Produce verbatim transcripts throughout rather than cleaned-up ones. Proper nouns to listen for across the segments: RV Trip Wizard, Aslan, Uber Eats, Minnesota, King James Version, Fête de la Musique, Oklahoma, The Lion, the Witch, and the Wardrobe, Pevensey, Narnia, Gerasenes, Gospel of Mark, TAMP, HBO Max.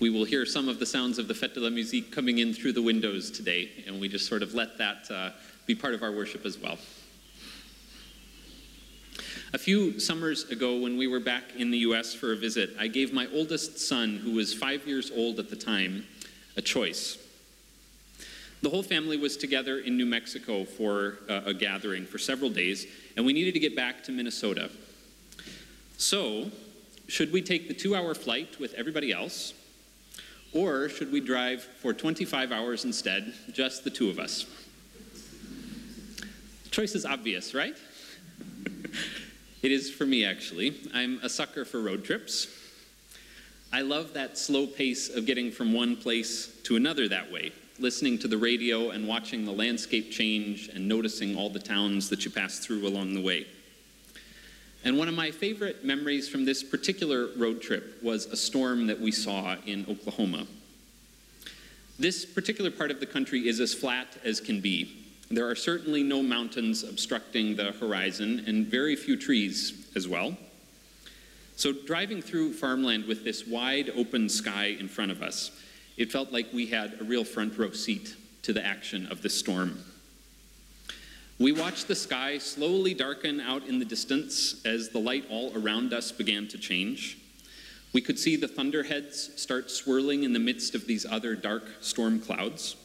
We will hear some of the sounds of the Fête de la Musique coming in through the windows today, and we just sort of let that uh, be part of our worship as well. A few summers ago, when we were back in the U S for a visit, I gave my oldest son, who was five years old at the time, a choice. The whole family was together in New Mexico for uh, a gathering for several days, and we needed to get back to Minnesota. So, should we take the two-hour flight with everybody else, or should we drive for twenty-five hours instead, just the two of us? The choice is obvious, right? It is for me, actually. I'm a sucker for road trips. I love that slow pace of getting from one place to another that way, listening to the radio and watching the landscape change and noticing all the towns that you pass through along the way. And one of my favorite memories from this particular road trip was a storm that we saw in Oklahoma. This particular part of the country is as flat as can be. There are certainly no mountains obstructing the horizon, and very few trees as well. So driving through farmland with this wide open sky in front of us, it felt like we had a real front row seat to the action of this storm. We watched the sky slowly darken out in the distance as the light all around us began to change. We could see the thunderheads start swirling in the midst of these other dark storm clouds.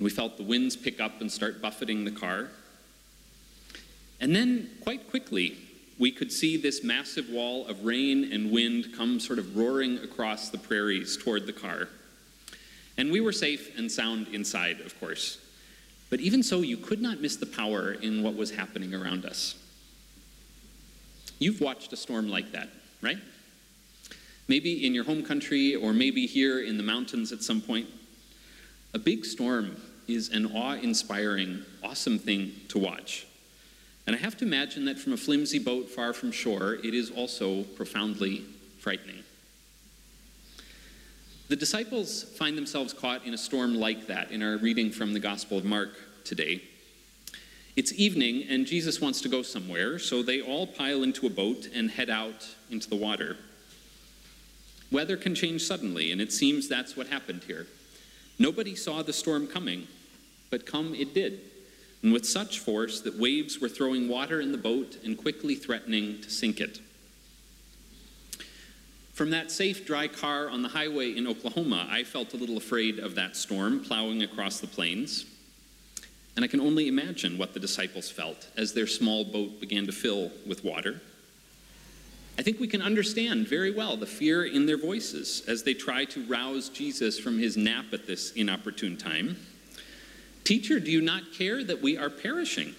We felt the winds pick up and start buffeting the car. And then, quite quickly, we could see this massive wall of rain and wind come sort of roaring across the prairies toward the car. And we were safe and sound inside, of course. But even so, you could not miss the power in what was happening around us. You've watched a storm like that, right? Maybe in your home country, or maybe here in the mountains at some point. A big storm is an awe-inspiring, awesome thing to watch. And I have to imagine that from a flimsy boat far from shore, it is also profoundly frightening. The disciples find themselves caught in a storm like that in our reading from the Gospel of Mark today. It's evening, and Jesus wants to go somewhere, so they all pile into a boat and head out into the water. Weather can change suddenly, and it seems that's what happened here. Nobody saw the storm coming, but come it did, and with such force that waves were throwing water in the boat and quickly threatening to sink it. From that safe, dry car on the highway in Oklahoma, I felt a little afraid of that storm plowing across the plains, and I can only imagine what the disciples felt as their small boat began to fill with water. I think we can understand very well the fear in their voices as they try to rouse Jesus from his nap at this inopportune time. Teacher, do you not care that we are perishing?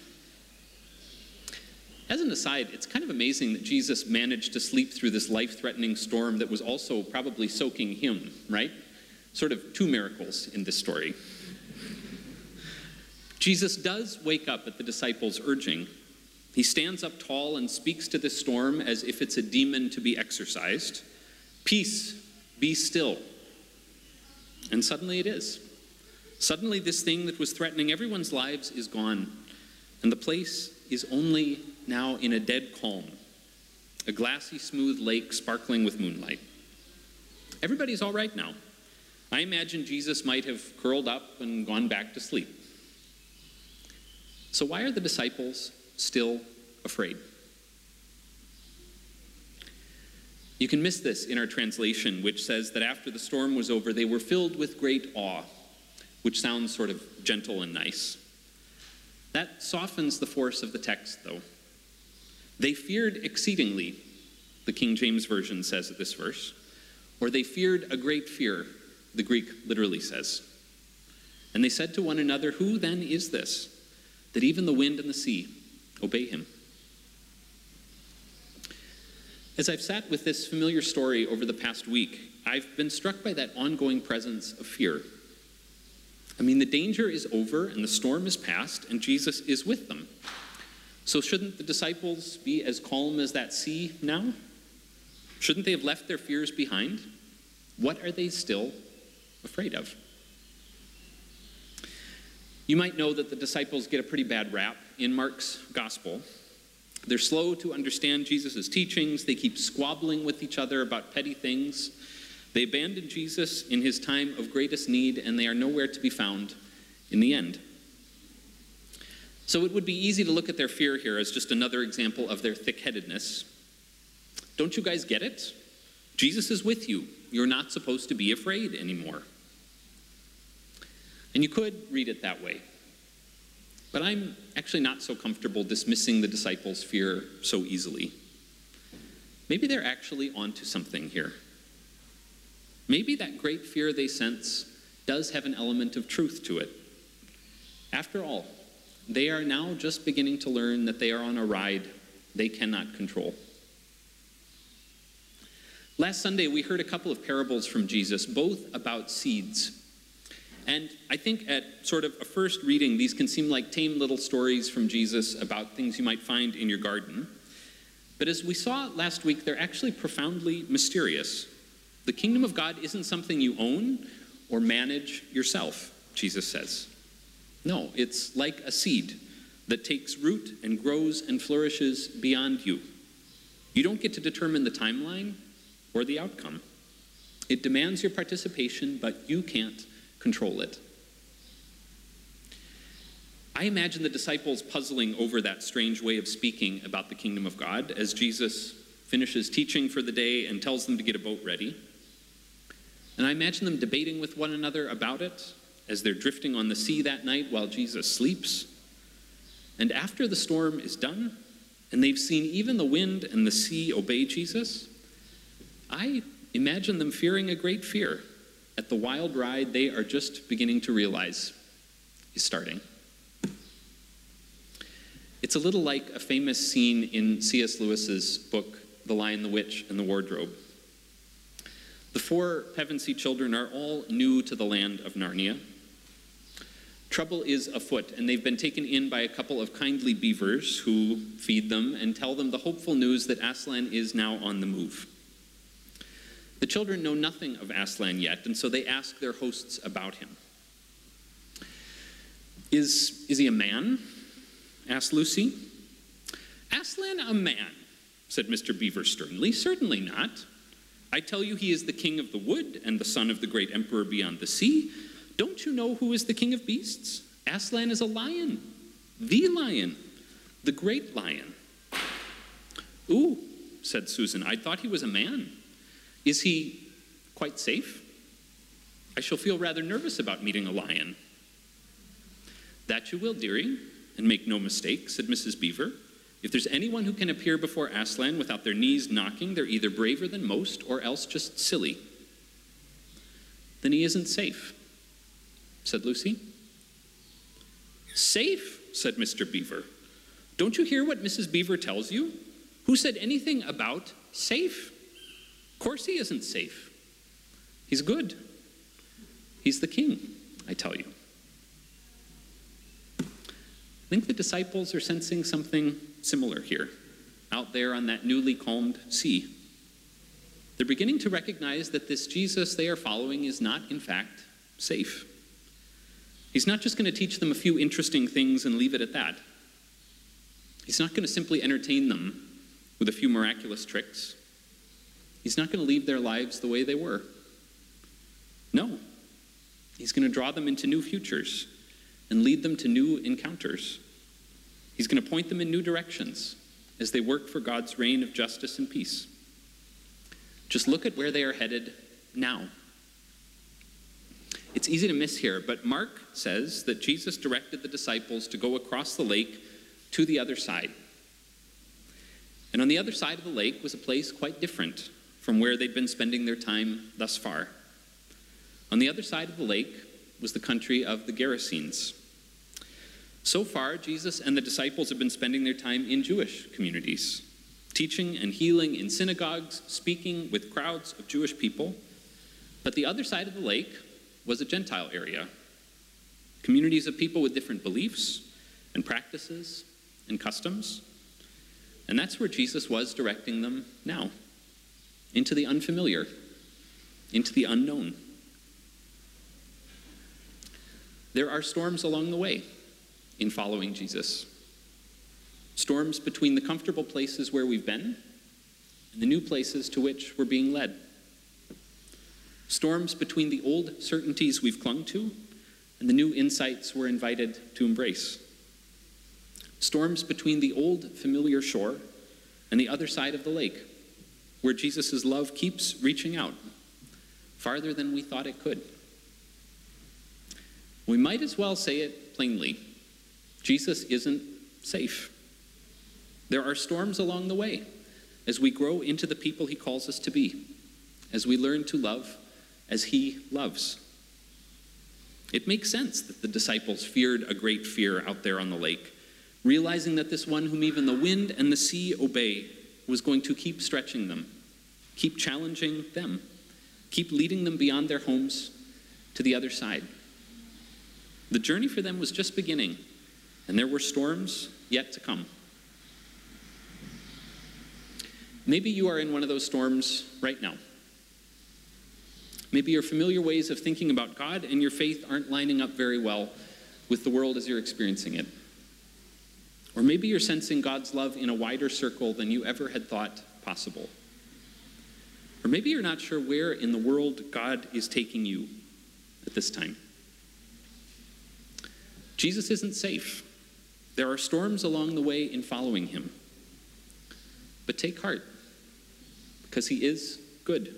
As an aside, it's kind of amazing that Jesus managed to sleep through this life-threatening storm that was also probably soaking him, right? Sort of two miracles in this story. Jesus does wake up at the disciples' urging. He stands up tall and speaks to this storm as if it's a demon to be exorcised. Peace, be still. And suddenly it is. Suddenly this thing that was threatening everyone's lives is gone. And the place is only now in a dead calm. A glassy, smooth lake sparkling with moonlight. Everybody's all right now. I imagine Jesus might have curled up and gone back to sleep. So why are the disciples still afraid? You can miss this in our translation, which says that after the storm was over, they were filled with great awe, which sounds sort of gentle and nice. That softens the force of the text, though. They feared exceedingly, the King James Version says at this verse, or they feared a great fear, the Greek literally says. And they said to one another, who then is this, that even the wind and the sea obey him? As I've sat with this familiar story over the past week, I've been struck by that ongoing presence of fear. I mean, the danger is over and the storm is past and Jesus is with them. So shouldn't the disciples be as calm as that sea now? Shouldn't they have left their fears behind? What are they still afraid of? You might know that the disciples get a pretty bad rap in Mark's gospel. They're slow to understand Jesus' teachings. They keep squabbling with each other about petty things. They abandoned Jesus in his time of greatest need, and they are nowhere to be found in the end. So it would be easy to look at their fear here as just another example of their thick-headedness. Don't you guys get it? Jesus is with you. You're not supposed to be afraid anymore. And you could read it that way. But I'm actually not so comfortable dismissing the disciples' fear so easily. Maybe they're actually onto something here. Maybe that great fear they sense does have an element of truth to it. After all, they are now just beginning to learn that they are on a ride they cannot control. Last Sunday, we heard a couple of parables from Jesus, both about seeds. And I think at sort of a first reading, these can seem like tame little stories from Jesus about things you might find in your garden. But as we saw last week, they're actually profoundly mysterious. The kingdom of God isn't something you own or manage yourself, Jesus says. No, it's like a seed that takes root and grows and flourishes beyond you. You don't get to determine the timeline or the outcome. It demands your participation, but you can't control it. I imagine the disciples puzzling over that strange way of speaking about the kingdom of God as Jesus finishes teaching for the day and tells them to get a boat ready. And I imagine them debating with one another about it as they're drifting on the sea that night while Jesus sleeps. And after the storm is done, and they've seen even the wind and the sea obey Jesus, I imagine them fearing a great fear at the wild ride they are just beginning to realize is starting. It's a little like a famous scene in C S Lewis's book, The Lion, the Witch, and the Wardrobe. The four Pevensey children are all new to the land of Narnia. Trouble is afoot, and they've been taken in by a couple of kindly beavers who feed them and tell them the hopeful news that Aslan is now on the move. The children know nothing of Aslan yet, and so they ask their hosts about him. Is, is he a man? Asked Lucy. Aslan a man? Said Mister Beaver sternly. Certainly not. I tell you he is the king of the wood and the son of the great emperor beyond the sea. Don't you know who is the king of beasts? Aslan is a lion, the lion, the great lion. Ooh, said Susan, I thought he was a man. Is he quite safe? I shall feel rather nervous about meeting a lion. That you will, dearie, and make no mistake, said Missus Beaver. If there's anyone who can appear before Aslan without their knees knocking, they're either braver than most or else just silly. Then he isn't safe, said Lucy. Safe, said Mister Beaver. Don't you hear what Missus Beaver tells you? Who said anything about safe? Of course he isn't safe. He's good. He's the king, I tell you. I think the disciples are sensing something similar here, out there on that newly calmed sea. They're beginning to recognize that this Jesus they are following is not, in fact, safe. He's not just going to teach them a few interesting things and leave it at that. He's not going to simply entertain them with a few miraculous tricks. He's not going to leave their lives the way they were. No, he's going to draw them into new futures and lead them to new encounters. He's going to point them in new directions as they work for God's reign of justice and peace. Just look at where they are headed now. It's easy to miss here, but Mark says that Jesus directed the disciples to go across the lake to the other side. And on the other side of the lake was a place quite different from where they'd been spending their time thus far. On the other side of the lake was the country of the Gerasenes. So far, Jesus and the disciples have been spending their time in Jewish communities, teaching and healing in synagogues, speaking with crowds of Jewish people. But the other side of the lake was a Gentile area, communities of people with different beliefs and practices and customs. And that's where Jesus was directing them now, into the unfamiliar, into the unknown. There are storms along the way in following Jesus. Storms between the comfortable places where we've been and the new places to which we're being led. storms between the old certainties we've clung to and the new insights we're invited to embrace. Storms between the old familiar shore and the other side of the lake, where Jesus' love keeps reaching out, farther than we thought it could. We might as well say it plainly. Jesus isn't safe. There are storms along the way as we grow into the people he calls us to be, as we learn to love as he loves. It makes sense that the disciples feared a great fear out there on the lake, realizing that this one whom even the wind and the sea obey was going to keep stretching them, keep challenging them, keep leading them beyond their homes to the other side. The journey for them was just beginning, and there were storms yet to come. Maybe you are in one of those storms right now. Maybe your familiar ways of thinking about God and your faith aren't lining up very well with the world as you're experiencing it. Or maybe you're sensing God's love in a wider circle than you ever had thought possible. Or maybe you're not sure where in the world God is taking you at this time. Jesus isn't safe. There are storms along the way in following him. But take heart, because he is good.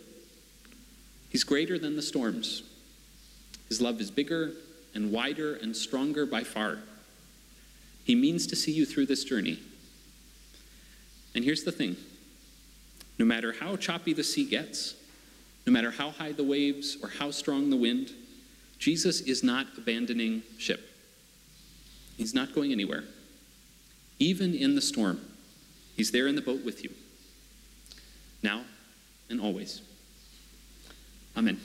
He's greater than the storms. His love is bigger and wider and stronger by far. He means to see you through this journey. And here's the thing. No matter how choppy the sea gets, no matter how high the waves or how strong the wind, Jesus is not abandoning ship. He's not going anywhere. Even in the storm, he's there in the boat with you, now and always. Amen.